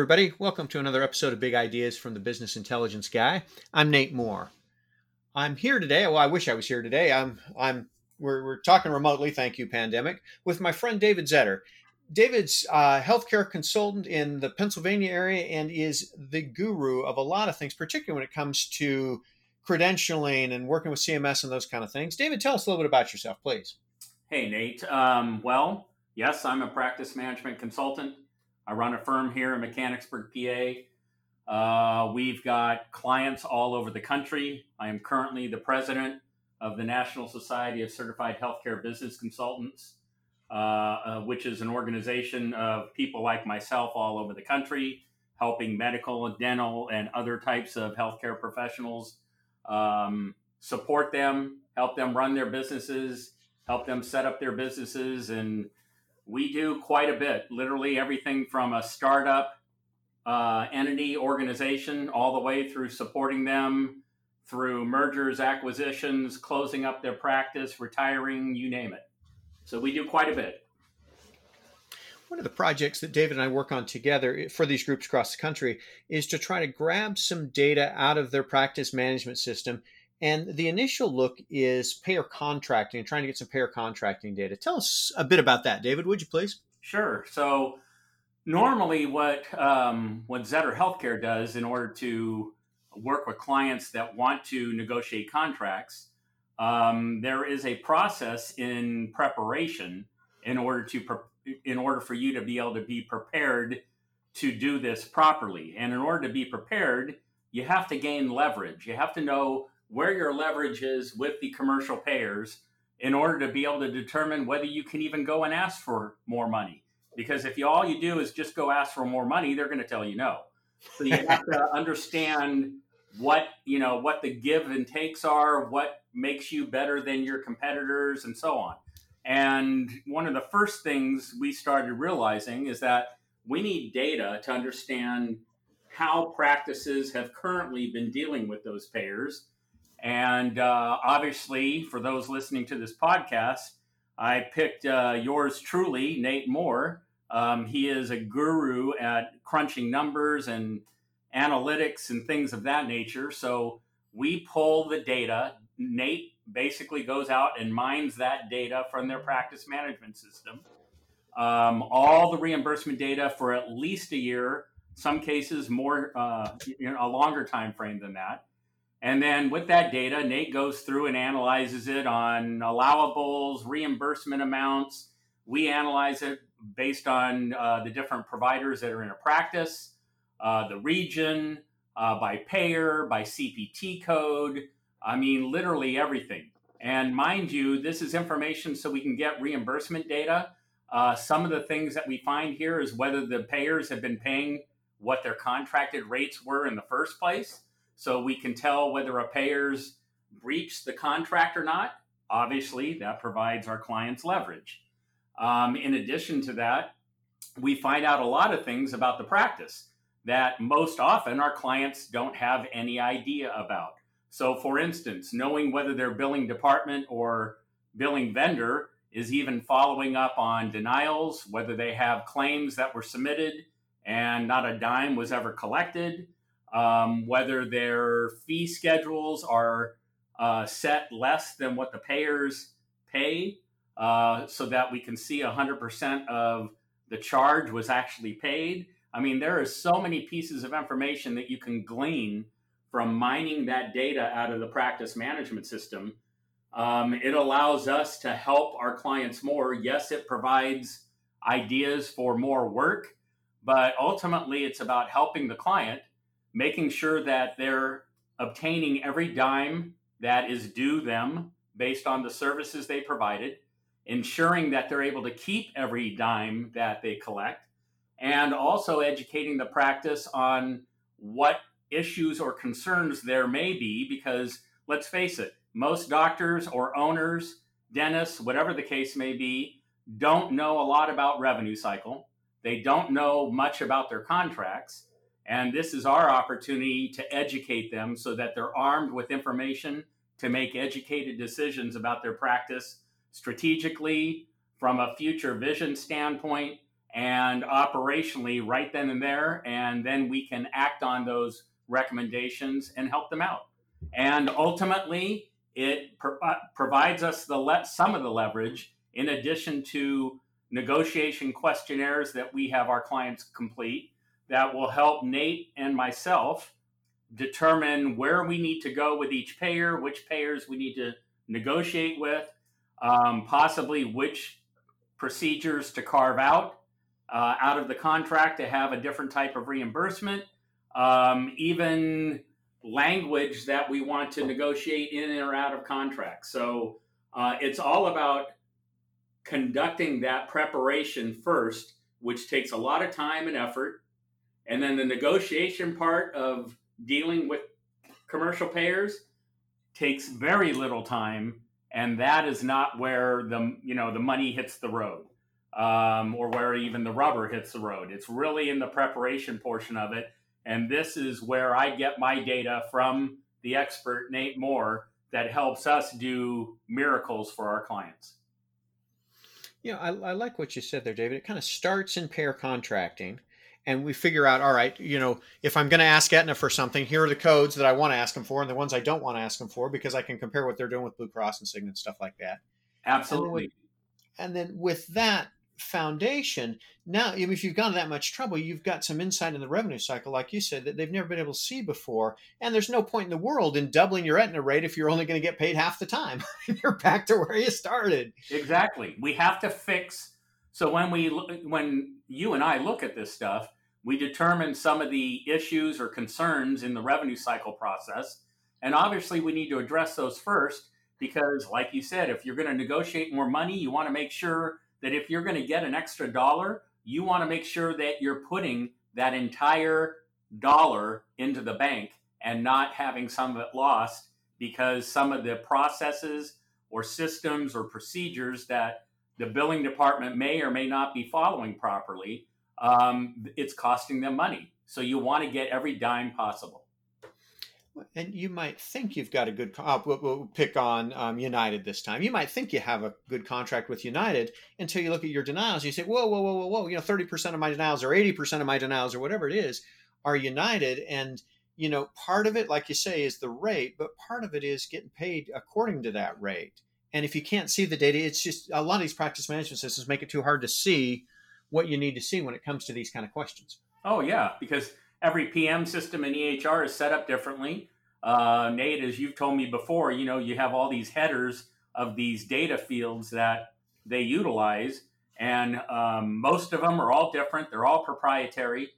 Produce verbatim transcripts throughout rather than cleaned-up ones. everybody. Welcome to another episode of Big Ideas from the Business Intelligence Guy. I'm Nate Moore. I'm here today. Well, I wish I was here today. I'm, I'm, we're, we're talking remotely. Thank you, pandemic, with my friend, David Zetter. David's a uh, healthcare consultant in the Pennsylvania area and is the guru of a lot of things, particularly when it comes to credentialing and working with C M S and those kind of things. David, tell us a little bit about yourself, please. Hey, Nate. Um, well, yes, I'm a practice management consultant. I run a firm here in Mechanicsburg, P A. Uh, we've got clients all over the country. I am currently the president of the National Society of Certified Healthcare Business Consultants, uh, uh, which is an organization of people like myself all over the country, helping medical, dental, and other types of healthcare professionals, um, support them, help them run their businesses, help them set up their businesses. And we do quite a bit, literally everything from a startup uh, entity organization all the way through supporting them through mergers, acquisitions, closing up their practice, retiring, you name it. So we do quite a bit. One of the projects that David and I work on together for these groups across the country is to try to grab some data out of their practice management system. And the initial look is payer contracting and trying to get some payer contracting data. Tell us a bit about that, David, would you please? Sure. So normally what um, what Zetter Healthcare does in order to work with clients that want to negotiate contracts, um, there is a process in preparation in order to pre- in order for you to be able to be prepared to do this properly. And in order to be prepared, you have to gain leverage. You have to know where your leverage is with the commercial payers in order to be able to determine whether you can even go and ask for more money. Because if you, all you do is just go ask for more money, they're going to tell you no. So you have to understand what, you know, what the give and takes are, what makes you better than your competitors, and so on. And one of the first things we started realizing is that we need data to understand how practices have currently been dealing with those payers. And uh, obviously, for those listening to this podcast, I picked uh, yours truly, Nate Moore. Um, he is a guru at crunching numbers and analytics and things of that nature. So we pull the data. Nate basically goes out and mines that data from their practice management system. Um, all the reimbursement data for at least a year, some cases more, uh, you know, a longer time frame than that. And then with that data, Nate goes through and analyzes it on allowables, reimbursement amounts. We analyze it based on uh, the different providers that are in a practice, uh, the region, uh, by payer, by C P T code. I mean, literally everything. And mind you, this is information so we can get reimbursement data. Uh, some of the things that we find here is whether the payers have been paying what their contracted rates were in the first place. So we can tell whether a payer's breached the contract or not. Obviously, that provides our clients leverage. Um, in addition to that, we find out a lot of things about the practice that most often our clients don't have any idea about. So for instance, knowing whether their billing department or billing vendor is even following up on denials, whether they have claims that were submitted and not a dime was ever collected, Um, whether their fee schedules are uh, set less than what the payers pay, uh, so that we can see one hundred percent of the charge was actually paid. I mean, there are so many pieces of information that you can glean from mining that data out of the practice management system. Um, it allows us to help our clients more. Yes, it provides ideas for more work, but ultimately it's about helping the client, making sure that they're obtaining every dime that is due them based on the services they provided, ensuring that they're able to keep every dime that they collect, and also educating the practice on what issues or concerns there may be, because let's face it, most doctors or owners, dentists, whatever the case may be, don't know a lot about revenue cycle. They don't know much about their contracts. And this is our opportunity to educate them so that they're armed with information to make educated decisions about their practice strategically from a future vision standpoint, and operationally right then and there. And then we can act on those recommendations and help them out. And ultimately, it pro- provides us the le- some of the leverage in addition to negotiation questionnaires that we have our clients complete that will help Nate and myself determine where we need to go with each payer, which payers we need to negotiate with, um, possibly which procedures to carve out uh, out of the contract to have a different type of reimbursement, um, even language that we want to negotiate in or out of contract. So uh, it's all about conducting that preparation first, which takes a lot of time and effort. And then the negotiation part of dealing with commercial payers takes very little time. And that is not where the, you know, the money hits the road, um, or where even the rubber hits the road. It's really in the preparation portion of it. And this is where I get my data from the expert, Nate Moore, that helps us do miracles for our clients. Yeah, I, I like what you said there, David. It kind of starts in payer contracting, and we figure out, all right, you know, if I'm going to ask Aetna for something, here are the codes that I want to ask them for and the ones I don't want to ask them for, because I can compare what they're doing with Blue Cross and Cigna and stuff like that. Absolutely. And then, and then with that foundation, now if you've gone to that much trouble, you've got some insight in the revenue cycle, like you said, that they've never been able to see before. And there's no point in the world in doubling your Aetna rate if you're only going to get paid half the time. You're back to where you started. Exactly. We have to fix. So when we when you and I look at this stuff, we determine some of the issues or concerns in the revenue cycle process, and obviously we need to address those first, because, like you said, if you're going to negotiate more money, you want to make sure that if you're going to get an extra dollar, you want to make sure that you're putting that entire dollar into the bank and not having some of it lost because some of the processes or systems or procedures that the billing department may or may not be following properly, um, it's costing them money. So you want to get every dime possible. And you might think you've got a good, uh, we'll, we'll pick on um, United this time. You might think you have a good contract with United until you look at your denials. You say, whoa, whoa, whoa, whoa, whoa, you know, thirty percent of my denials or eighty percent of my denials or whatever it is are United. And, you know, part of it, like you say, is the rate, but part of it is getting paid according to that rate. And if you can't see the data, it's just a lot of these practice management systems make it too hard to see what you need to see when it comes to these kind of questions. Oh, yeah, because every P M system in E H R is set up differently. Uh, Nate, as you've told me before, you know, you have all these headers of these data fields that they utilize, and um, most of them are all different. They're all proprietary.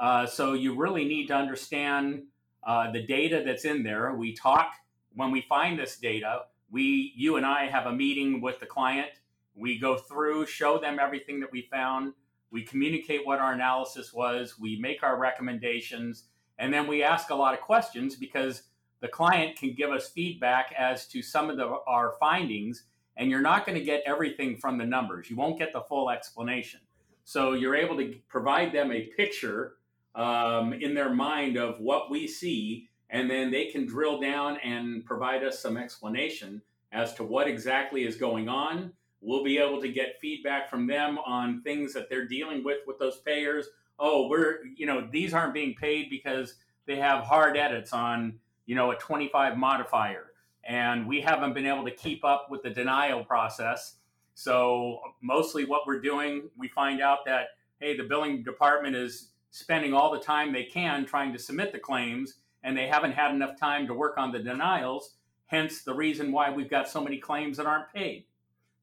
Uh, so you really need to understand uh, the data that's in there. We talk when we find this data. We, you and I have a meeting with the client. We go through, show them everything that we found. We communicate what our analysis was. We make our recommendations. And then we ask a lot of questions because the client can give us feedback as to some of the, our findings. And you're not going to get everything from the numbers. You won't get the full explanation. So you're able to provide them a picture um, in their mind of what we see. And then they can drill down and provide us some explanation as to what exactly is going on. We'll be able to get feedback from them on things that they're dealing with with those payers. Oh, we're, you know, these aren't being paid because they have hard edits on, you know, a twenty-five modifier. And we haven't been able to keep up with the denial process. So mostly what we're doing, we find out that, hey, the billing department is spending all the time they can trying to submit the claims, and they haven't had enough time to work on the denials, hence the reason why we've got so many claims that aren't paid.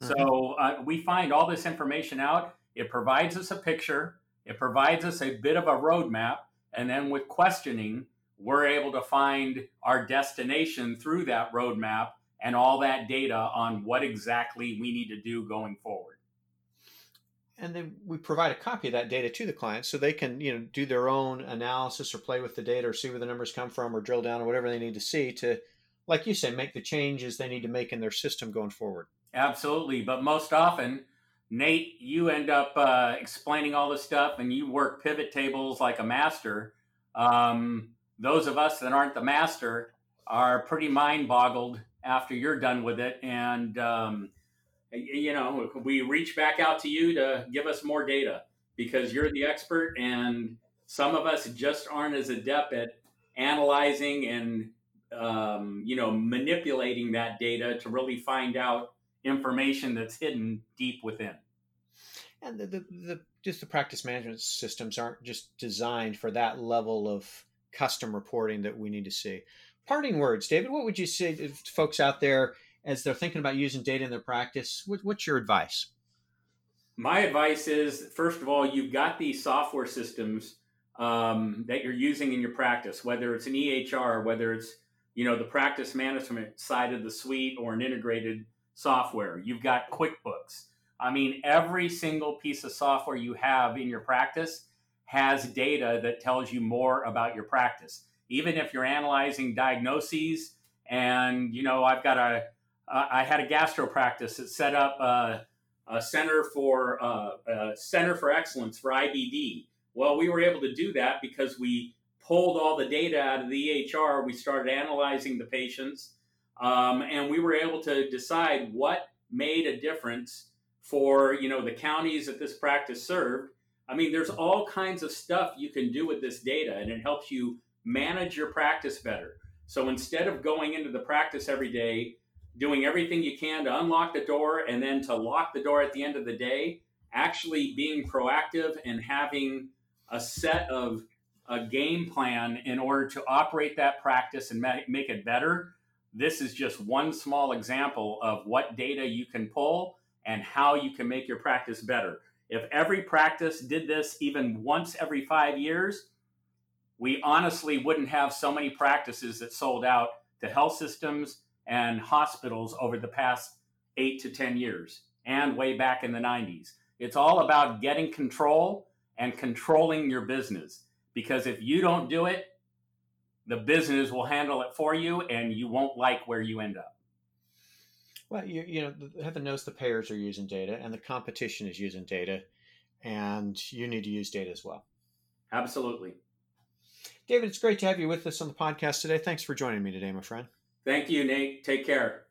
Mm-hmm. So uh, we find all this information out. It provides us a picture. It provides us a bit of a roadmap. And then with questioning, we're able to find our destination through that roadmap and all that data on what exactly we need to do going forward. And then we provide a copy of that data to the client so they can, you know, do their own analysis or play with the data or see where the numbers come from or drill down or whatever they need to see to, like you say, make the changes they need to make in their system going forward. Absolutely. But most often, Nate, you end up uh, explaining all this stuff and you work pivot tables like a master. Um, those of us that aren't the master are pretty mind boggled after you're done with it. And, um, you know, we reach back out to you to give us more data. because you're the expert and some of us just aren't as adept at analyzing and um, you know, manipulating that data to really find out information that's hidden deep within. And the, the, the just the practice management systems aren't just designed for that level of custom reporting that we need to see. Parting words, David, what would you say to folks out there as they're thinking about using data in their practice? What, what's your advice? My advice is, first of all, you've got these software systems um, that you're using in your practice, whether it's an E H R, whether it's, you know, the practice management side of the suite or an integrated software. You've got QuickBooks. I mean, every single piece of software you have in your practice has data that tells you more about your practice. Even if you're analyzing diagnoses and, you know, I've got a, uh, I had a gastro practice that set up a, a center for uh, a center for excellence for I B D. Well, we were able to do that because we pulled all the data out of the E H R. We started analyzing the patients um, and we were able to decide what made a difference for, you know, the counties that this practice served. I mean, there's all kinds of stuff you can do with this data, and it helps you manage your practice better. So instead of going into the practice every day, doing everything you can to unlock the door and then to lock the door at the end of the day, actually being proactive and having a set of a game plan in order to operate that practice and make it better. This is just one small example of what data you can pull and how you can make your practice better. If every practice did this even once every five years, we honestly wouldn't have so many practices that sold out to health systems and hospitals over the past eight to ten years and way back in the nineties. It's all about getting control and controlling your business, because if you don't do it, the business will handle it for you and you won't like where you end up. Well, you, you know, heaven knows the payers are using data and the competition is using data, and you need to use data as well. Absolutely. David, it's great to have you with us on the podcast today. Thanks for joining me today, my friend. Thank you, Nate. Take care.